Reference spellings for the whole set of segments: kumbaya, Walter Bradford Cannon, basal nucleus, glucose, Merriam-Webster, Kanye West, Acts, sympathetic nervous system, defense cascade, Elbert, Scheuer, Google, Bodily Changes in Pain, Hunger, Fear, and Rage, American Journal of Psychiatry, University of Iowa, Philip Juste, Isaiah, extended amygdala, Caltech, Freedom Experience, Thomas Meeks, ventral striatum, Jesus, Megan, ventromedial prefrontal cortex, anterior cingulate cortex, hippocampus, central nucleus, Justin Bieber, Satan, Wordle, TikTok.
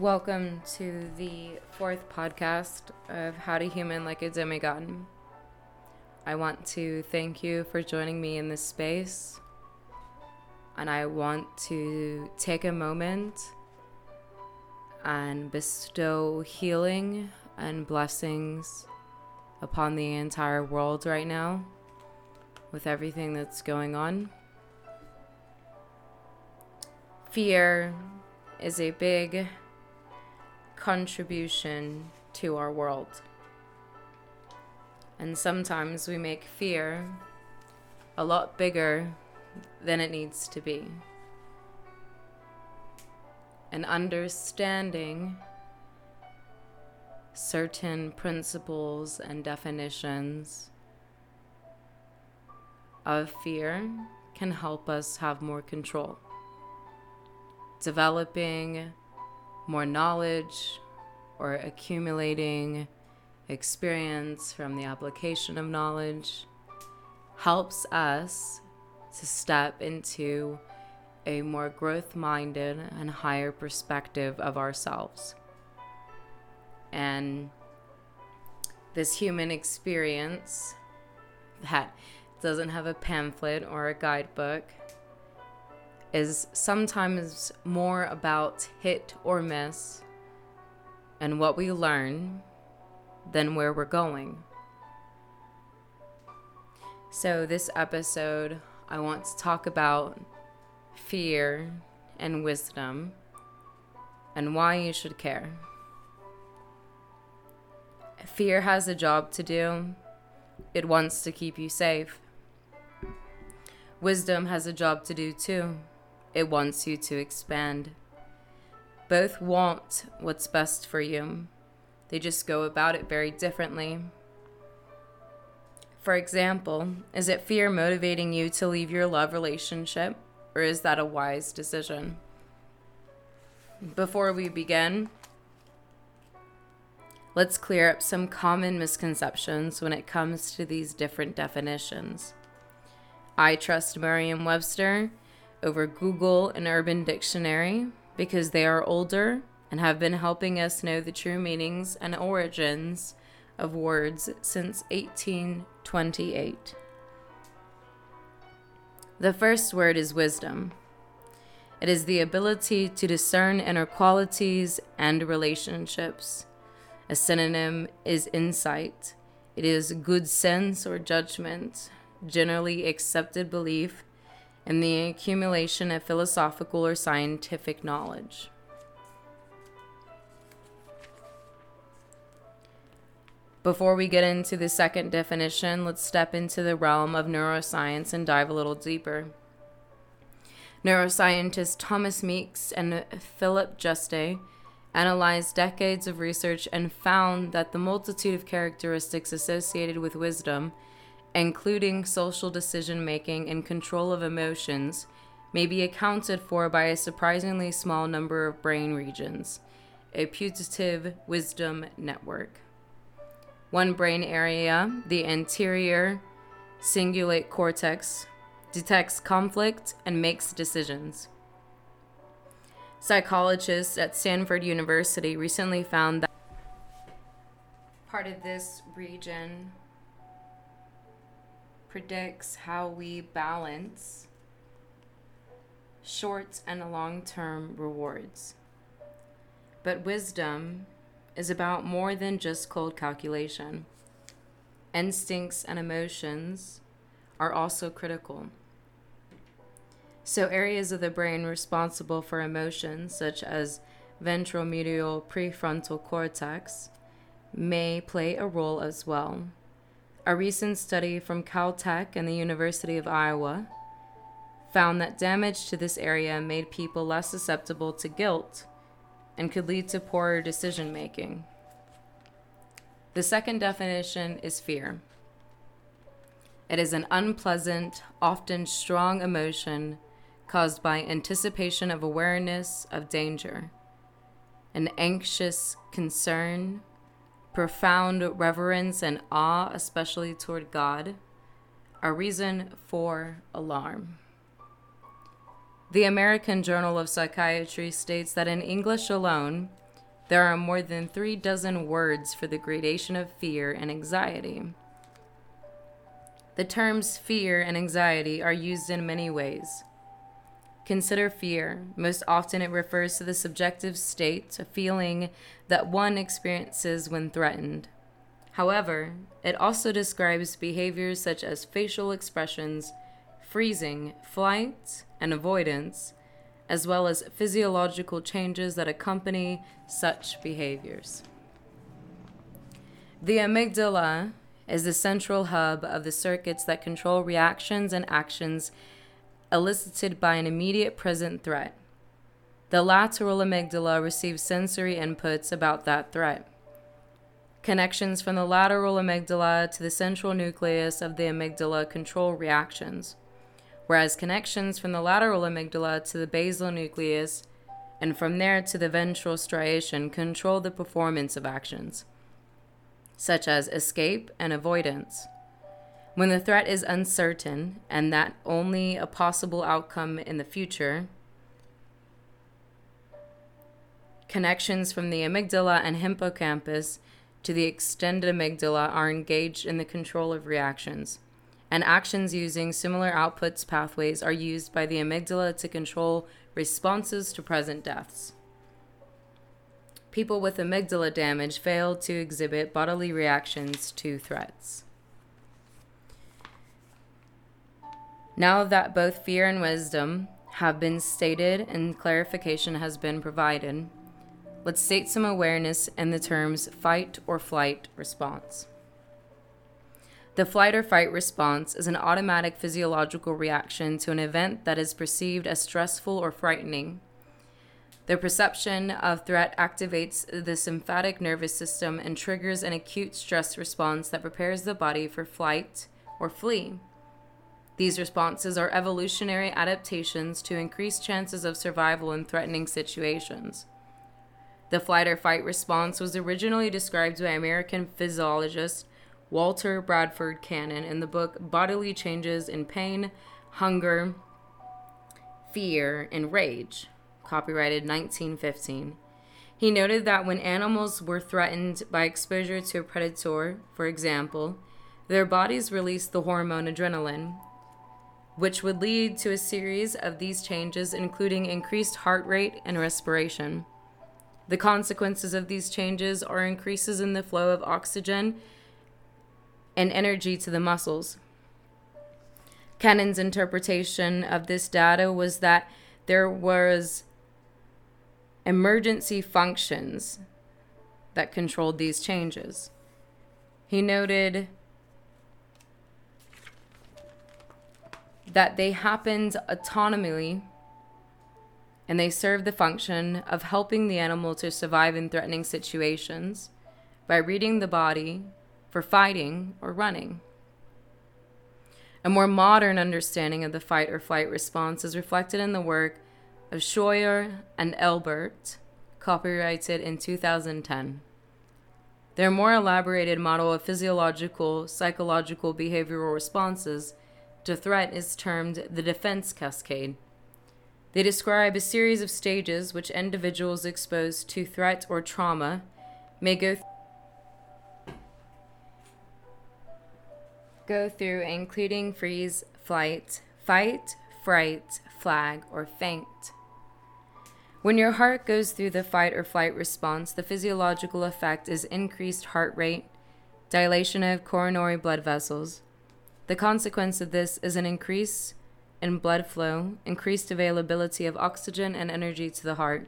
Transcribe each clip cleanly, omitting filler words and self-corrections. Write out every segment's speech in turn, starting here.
Welcome to the fourth podcast of How to Human Like a Demigod. I want to thank you for joining me in this space, and I want to take a moment and bestow healing and blessings upon the entire world right now with everything that's going on. Fear is a big contribution to our world, and sometimes we make fear a lot bigger than it needs to be. And understanding certain principles and definitions of fear can help us have more control, developing more knowledge or accumulating experience from the application of knowledge helps us to step into a more growth-minded and higher perspective of ourselves. And this human experience that doesn't have a pamphlet or a guidebook is sometimes more about hit or miss and what we learn than where we're going. So this episode, I want to talk about fear and wisdom and why you should care. Fear has a job to do. It wants to keep you safe. Wisdom has a job to do too. It wants you to expand. Both want what's best for you. They just go about it very differently. For example, is it fear motivating you to leave your love relationship, or is that a wise decision? Before we begin, let's clear up some common misconceptions when it comes to these different definitions. I trust Merriam-Webster over Google and Urban Dictionary because they are older and have been helping us know the true meanings and origins of words since 1828. The first word is wisdom. It is the ability to discern inner qualities and relationships. A synonym is insight. It is good sense or judgment, generally accepted belief, and the accumulation of philosophical or scientific knowledge. Before we get into the second definition, let's step into the realm of neuroscience and dive a little deeper. Neuroscientists Thomas Meeks and Philip Juste analyzed decades of research and found that the multitude of characteristics associated with wisdom, including social decision-making and control of emotions, may be accounted for by a surprisingly small number of brain regions, a putative wisdom network. One brain area, the anterior cingulate cortex, detects conflict and makes decisions. Psychologists at Stanford University recently found that part of this region predicts how we balance short and long-term rewards. But wisdom is about more than just cold calculation. Instincts and emotions are also critical. So areas of the brain responsible for emotions, such as ventromedial prefrontal cortex, may play a role as well. A recent study from Caltech and the University of Iowa found that damage to this area made people less susceptible to guilt and could lead to poorer decision-making. The second definition is fear. It is an unpleasant, often strong emotion caused by anticipation of awareness of danger, an anxious concern, profound reverence and awe, especially toward God, a reason for alarm. The American Journal of Psychiatry states that in English alone, There are more than 36 words for the gradation of fear and anxiety. The terms fear and anxiety are used in many ways. Consider fear. Most often it refers to the subjective state, a feeling that one experiences when threatened. However, it also describes behaviors such as facial expressions, freezing, flight, and avoidance, as well as physiological changes that accompany such behaviors. The amygdala is the central hub of the circuits that control reactions and actions elicited by an immediate present threat. The lateral amygdala receives sensory inputs about that threat. Connections from the lateral amygdala to the central nucleus of the amygdala control reactions, whereas connections from the lateral amygdala to the basal nucleus and from there to the ventral striatum control the performance of actions, such as escape and avoidance. When the threat is uncertain and that only a possible outcome in the future, connections from the amygdala and hippocampus to the extended amygdala are engaged in the control of reactions, and actions using similar outputs pathways are used by the amygdala to control responses to present deaths. People with amygdala damage fail to exhibit bodily reactions to threats. Now that both fear and wisdom have been stated and clarification has been provided, let's state some awareness in the terms fight or flight response. The flight or fight response is an automatic physiological reaction to an event that is perceived as stressful or frightening. The perception of threat activates the sympathetic nervous system and triggers an acute stress response that prepares the body for flight or flee. These responses are evolutionary adaptations to increase chances of survival in threatening situations. The flight or fight response was originally described by American physiologist Walter Bradford Cannon in the book Bodily Changes in Pain, Hunger, Fear, and Rage, copyrighted 1915. He noted that when animals were threatened by exposure to a predator, for example, their bodies released the hormone adrenaline, which would lead to a series of these changes, including increased heart rate and respiration. The consequences of these changes are increases in the flow of oxygen and energy to the muscles. Cannon's interpretation of this data was that there was emergency functions that controlled these changes. He noted that they happened autonomously, and they serve the function of helping the animal to survive in threatening situations by reading the body for fighting or running. A more modern understanding of the fight or flight response is reflected in the work of Scheuer and Elbert, copyrighted in 2010. Their more elaborated model of physiological, psychological, behavioral responses to threat is termed the defense cascade. They describe a series of stages which individuals exposed to threat or trauma may go through, including freeze, flight, fight, fright, flag, or faint. When your heart goes through the fight or flight response, the physiological effect is increased heart rate, dilation of coronary blood vessels. The consequence of this is an increase in blood flow, increased availability of oxygen and energy to the heart.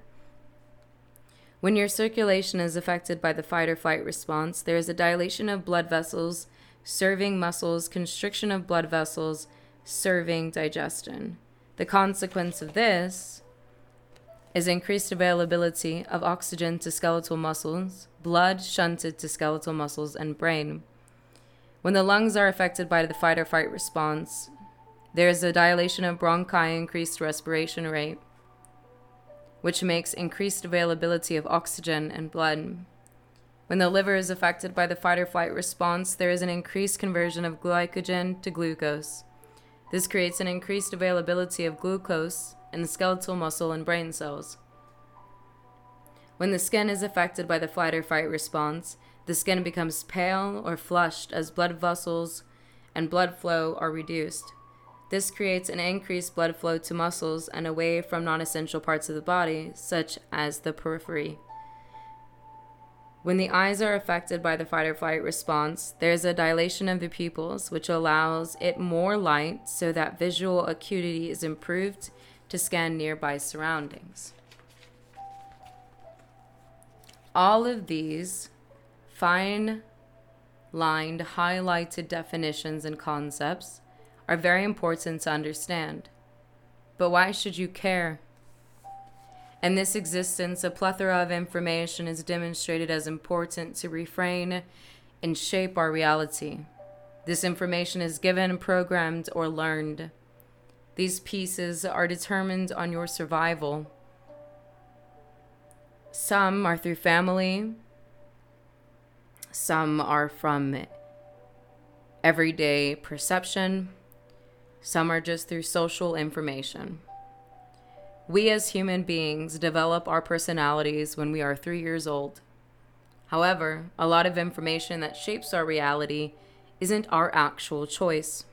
When your circulation is affected by the fight or flight response, there is a dilation of blood vessels, serving muscles, constriction of blood vessels, serving digestion. The consequence of this is increased availability of oxygen to skeletal muscles, blood shunted to skeletal muscles, and brain. When the lungs are affected by the fight or flight response, there is a dilation of bronchi, increased respiration rate, which makes increased availability of oxygen and blood. When the liver is affected by the fight or flight response, there is an increased conversion of glycogen to glucose. This creates an increased availability of glucose in the skeletal muscle and brain cells. When the skin is affected by the flight or fight response, the skin becomes pale or flushed as blood vessels and blood flow are reduced. This creates an increased blood flow to muscles and away from non-essential parts of the body, such as the periphery. When the eyes are affected by the fight or flight response, there is a dilation of the pupils, which allows it more light so that visual acuity is improved to scan nearby surroundings. All of these fine-lined, highlighted definitions and concepts are very important to understand. But why should you care? In this existence, a plethora of information is demonstrated as important to refrain and shape our reality. This information is given, programmed, or learned. These pieces are determined on your survival. Some are through family. Some are from everyday perception. Some are just through social information. We as human beings develop our personalities when we are 3 years old. However, a lot of information that shapes our reality isn't our actual choice.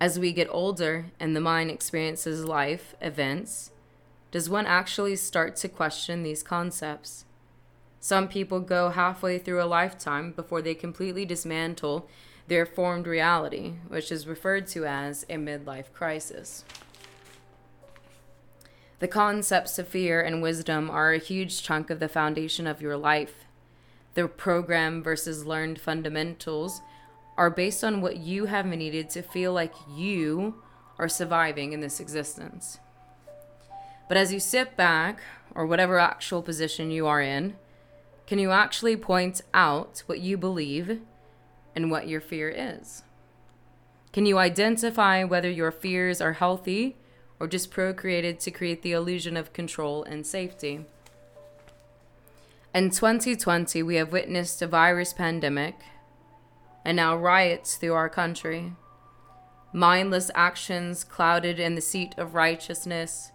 As we get older and the mind experiences life events, does one actually start to question these concepts? Some people go halfway through a lifetime before they completely dismantle their formed reality, which is referred to as a midlife crisis. The concepts of fear and wisdom are a huge chunk of the foundation of your life. The program versus learned fundamentals are based on what you have needed to feel like you are surviving in this existence. But as you sit back, or whatever actual position you are in, can you actually point out what you believe and what your fear is? Can you identify whether your fears are healthy or just procreated to create the illusion of control and safety? In 2020, we have witnessed a virus pandemic and now riots through our country. Mindless actions clouded in the seat of righteousness.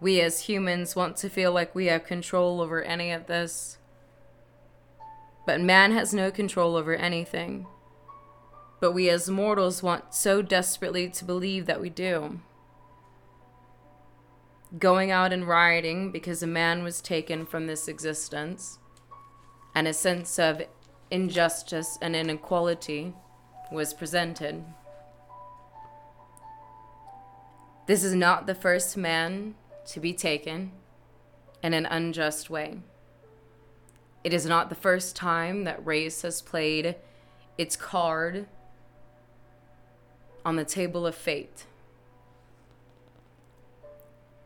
We as humans want to feel like we have control over any of this. But man has no control over anything. But we as mortals want so desperately to believe that we do. Going out and rioting because a man was taken from this existence, and a sense of injustice and inequality was presented. This is not the first man to be taken in an unjust way. It is not the first time that race has played its card on the table of fate.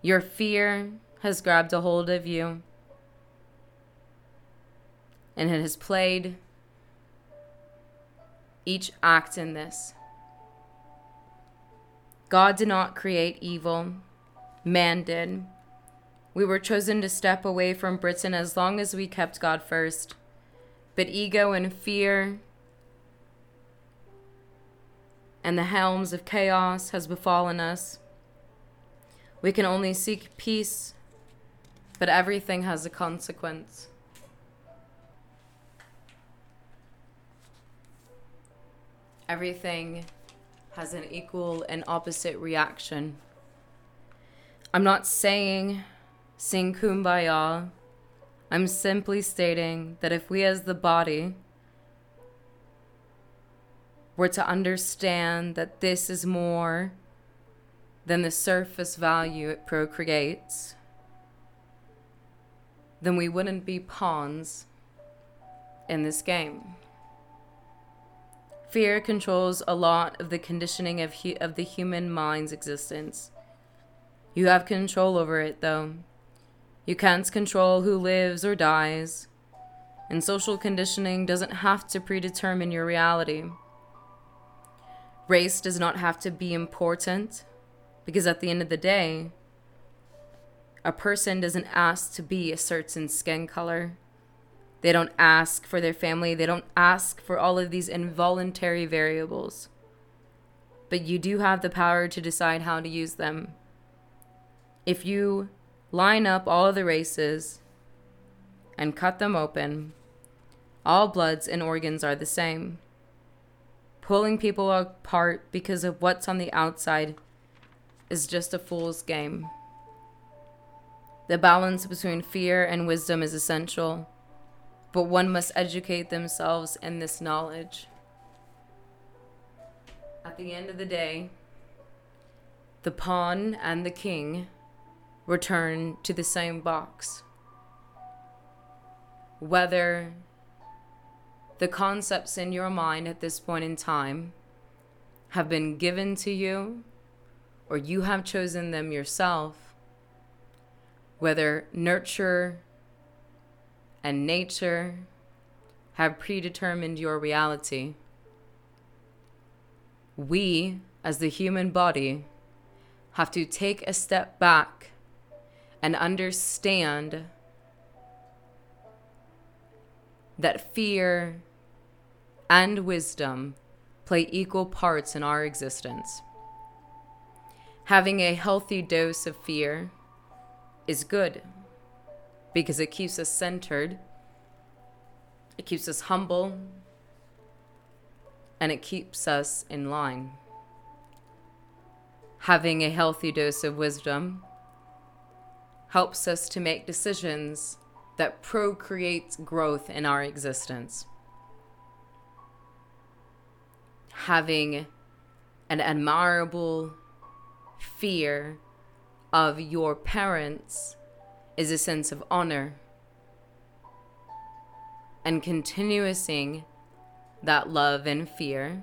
Your fear has grabbed a hold of you, and it has played each act in this. God did not create evil, man did. We were chosen to step away from Britain as long as we kept God first. But ego and fear and the helms of chaos has befallen us. We can only seek peace, but everything has a consequence. Everything has an equal and opposite reaction. I'm not saying sing kumbaya. I'm simply stating that if we as the body were to understand that this is more than the surface value it procreates, then we wouldn't be pawns in this game. Fear controls a lot of the conditioning of the human mind's existence. You have control over it, though. You can't control who lives or dies, and social conditioning doesn't have to predetermine your reality. Race does not have to be important, because at the end of the day, a person doesn't ask to be a certain skin color. They don't ask for their family. They don't ask for all of these involuntary variables. But you do have the power to decide how to use them. If you line up all of the races, and cut them open. All bloods and organs are the same. Pulling people apart because of what's on the outside is just a fool's game. The balance between fear and wisdom is essential, but one must educate themselves in this knowledge. At the end of the day, the pawn and the king return to the same box. Whether the concepts in your mind at this point in time have been given to you, or you have chosen them yourself, whether nurture and nature have predetermined your reality, we, as the human body, have to take a step back and understand that fear and wisdom play equal parts in our existence. Having a healthy dose of fear is good because it keeps us centered, it keeps us humble, and it keeps us in line. Having a healthy dose of wisdom helps us to make decisions that procreates growth in our existence. Having an admirable fear of your parents is a sense of honor, and continuing that love and fear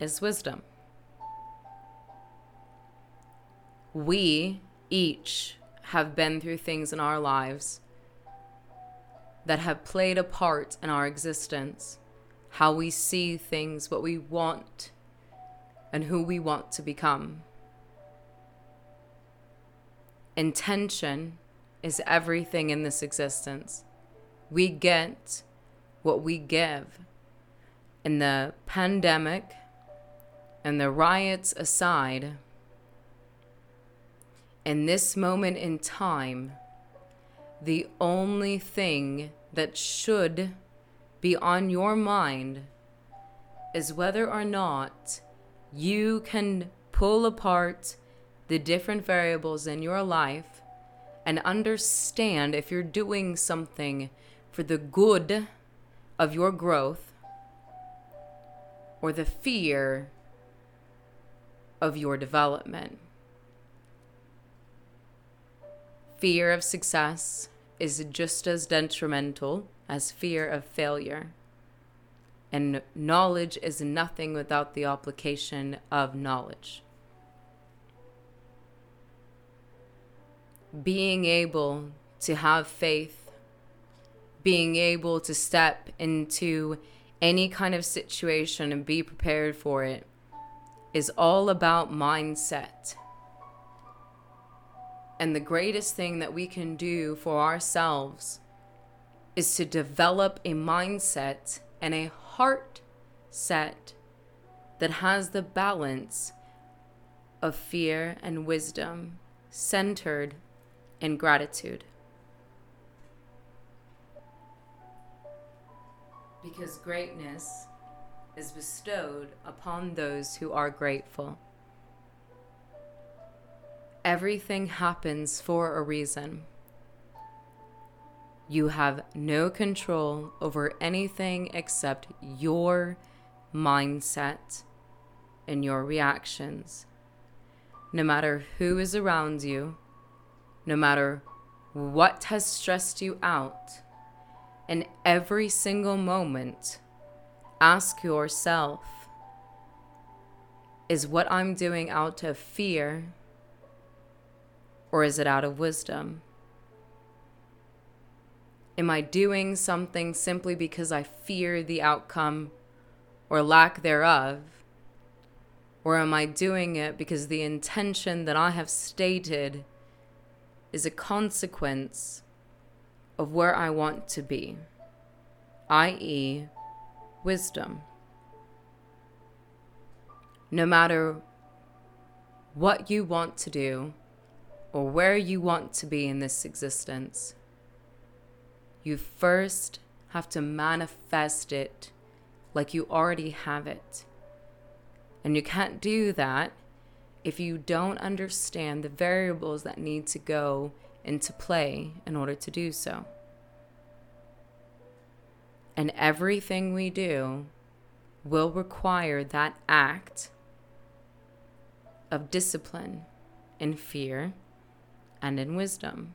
is wisdom. We each have been through things in our lives that have played a part in our existence, how we see things, what we want, and who we want to become. Intention is everything in this existence. We get what we give. And the pandemic and the riots aside, in this moment in time, the only thing that should be on your mind is whether or not you can pull apart the different variables in your life and understand if you're doing something for the good of your growth or the fear of your development. Fear of success is just as detrimental as fear of failure, and knowledge is nothing without the application of knowledge. Being able to have faith, being able to step into any kind of situation and be prepared for it, is all about mindset. And the greatest thing that we can do for ourselves is to develop a mindset and a heart set that has the balance of fear and wisdom, centered in gratitude. Because greatness is bestowed upon those who are grateful. Everything happens for a reason. You have no control over anything except your mindset and your reactions. No matter who is around you, no matter what has stressed you out, in every single moment, ask yourself, is what I'm doing out of fear? Or is it out of wisdom? Am I doing something simply because I fear the outcome or lack thereof? Or am I doing it because the intention that I have stated is a consequence of where I want to be, i.e., wisdom? No matter what you want to do, or where you want to be in this existence, you first have to manifest it like you already have it. And you can't do that if you don't understand the variables that need to go into play in order to do so. And everything we do will require that act of discipline in fear and in wisdom.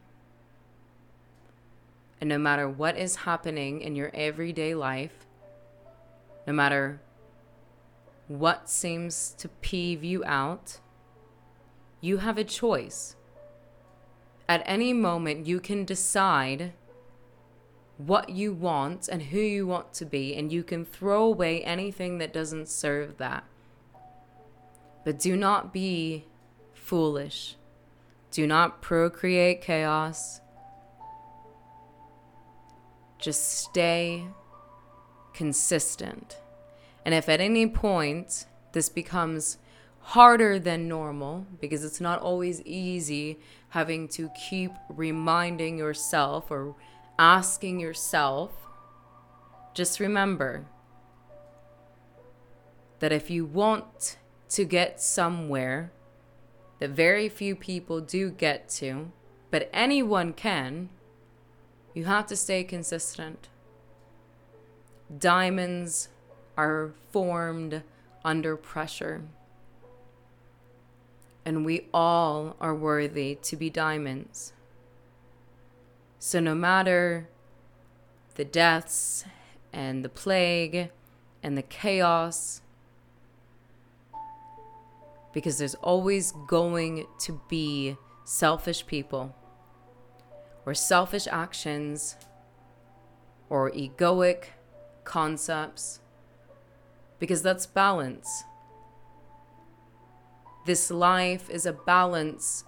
And no matter what is happening in your everyday life, no matter what seems to peeve you out, you have a choice. At any moment, you can decide what you want and who you want to be, and you can throw away anything that doesn't serve that. But do not be foolish. Do not procreate chaos. Just stay consistent. And if at any point this becomes harder than normal, because it's not always easy having to keep reminding yourself or asking yourself, just remember that if you want to get somewhere that very few people do get to, but anyone can, you have to stay consistent. Diamonds are formed under pressure. And we all are worthy to be diamonds. So no matter the deaths and the plague and the chaos, because there's always going to be selfish people or selfish actions or egoic concepts, because that's balance. This life is a balance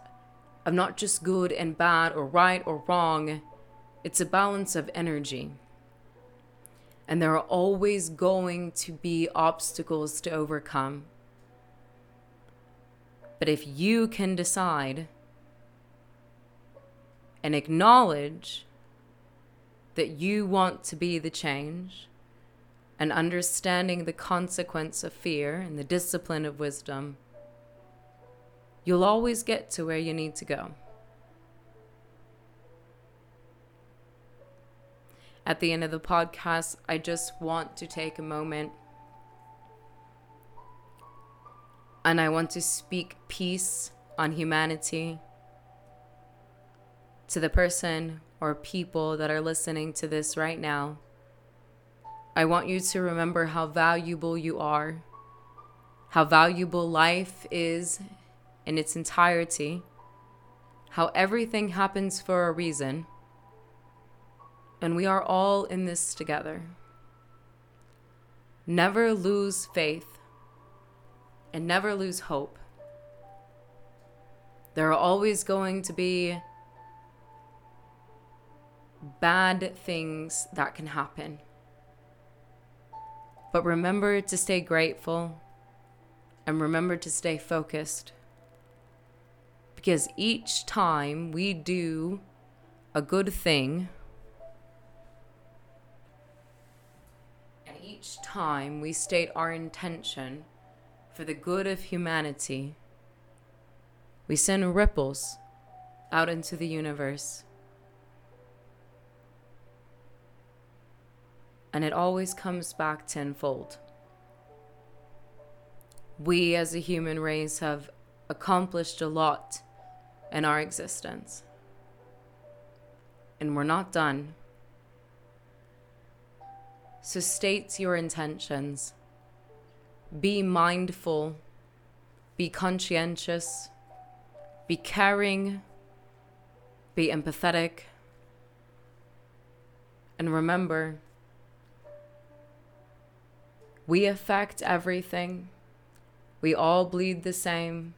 of not just good and bad or right or wrong. It's a balance of energy. And there are always going to be obstacles to overcome. But if you can decide and acknowledge that you want to be the change, and understanding the consequence of fear and the discipline of wisdom, you'll always get to where you need to go. At the end of the podcast, I just want to take a moment and I want to speak peace on humanity to the person or people that are listening to this right now. I want you to remember how valuable you are, how valuable life is in its entirety, how everything happens for a reason, and we are all in this together. Never lose faith and never lose hope. There are always going to be bad things that can happen. But remember to stay grateful and remember to stay focused. Because each time we do a good thing, and each time we state our intention for the good of humanity, we send ripples out into the universe. And it always comes back tenfold. We as a human race have accomplished a lot in our existence. And we're not done. So state your intentions. Be mindful. Be conscientious. Be caring. Be empathetic. And remember, we affect everything. We all bleed the same.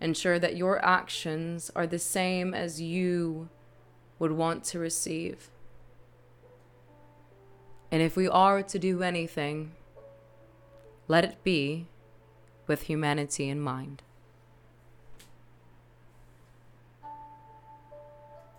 Ensure that your actions are the same as you would want to receive. And if we are to do anything, let it be with humanity in mind.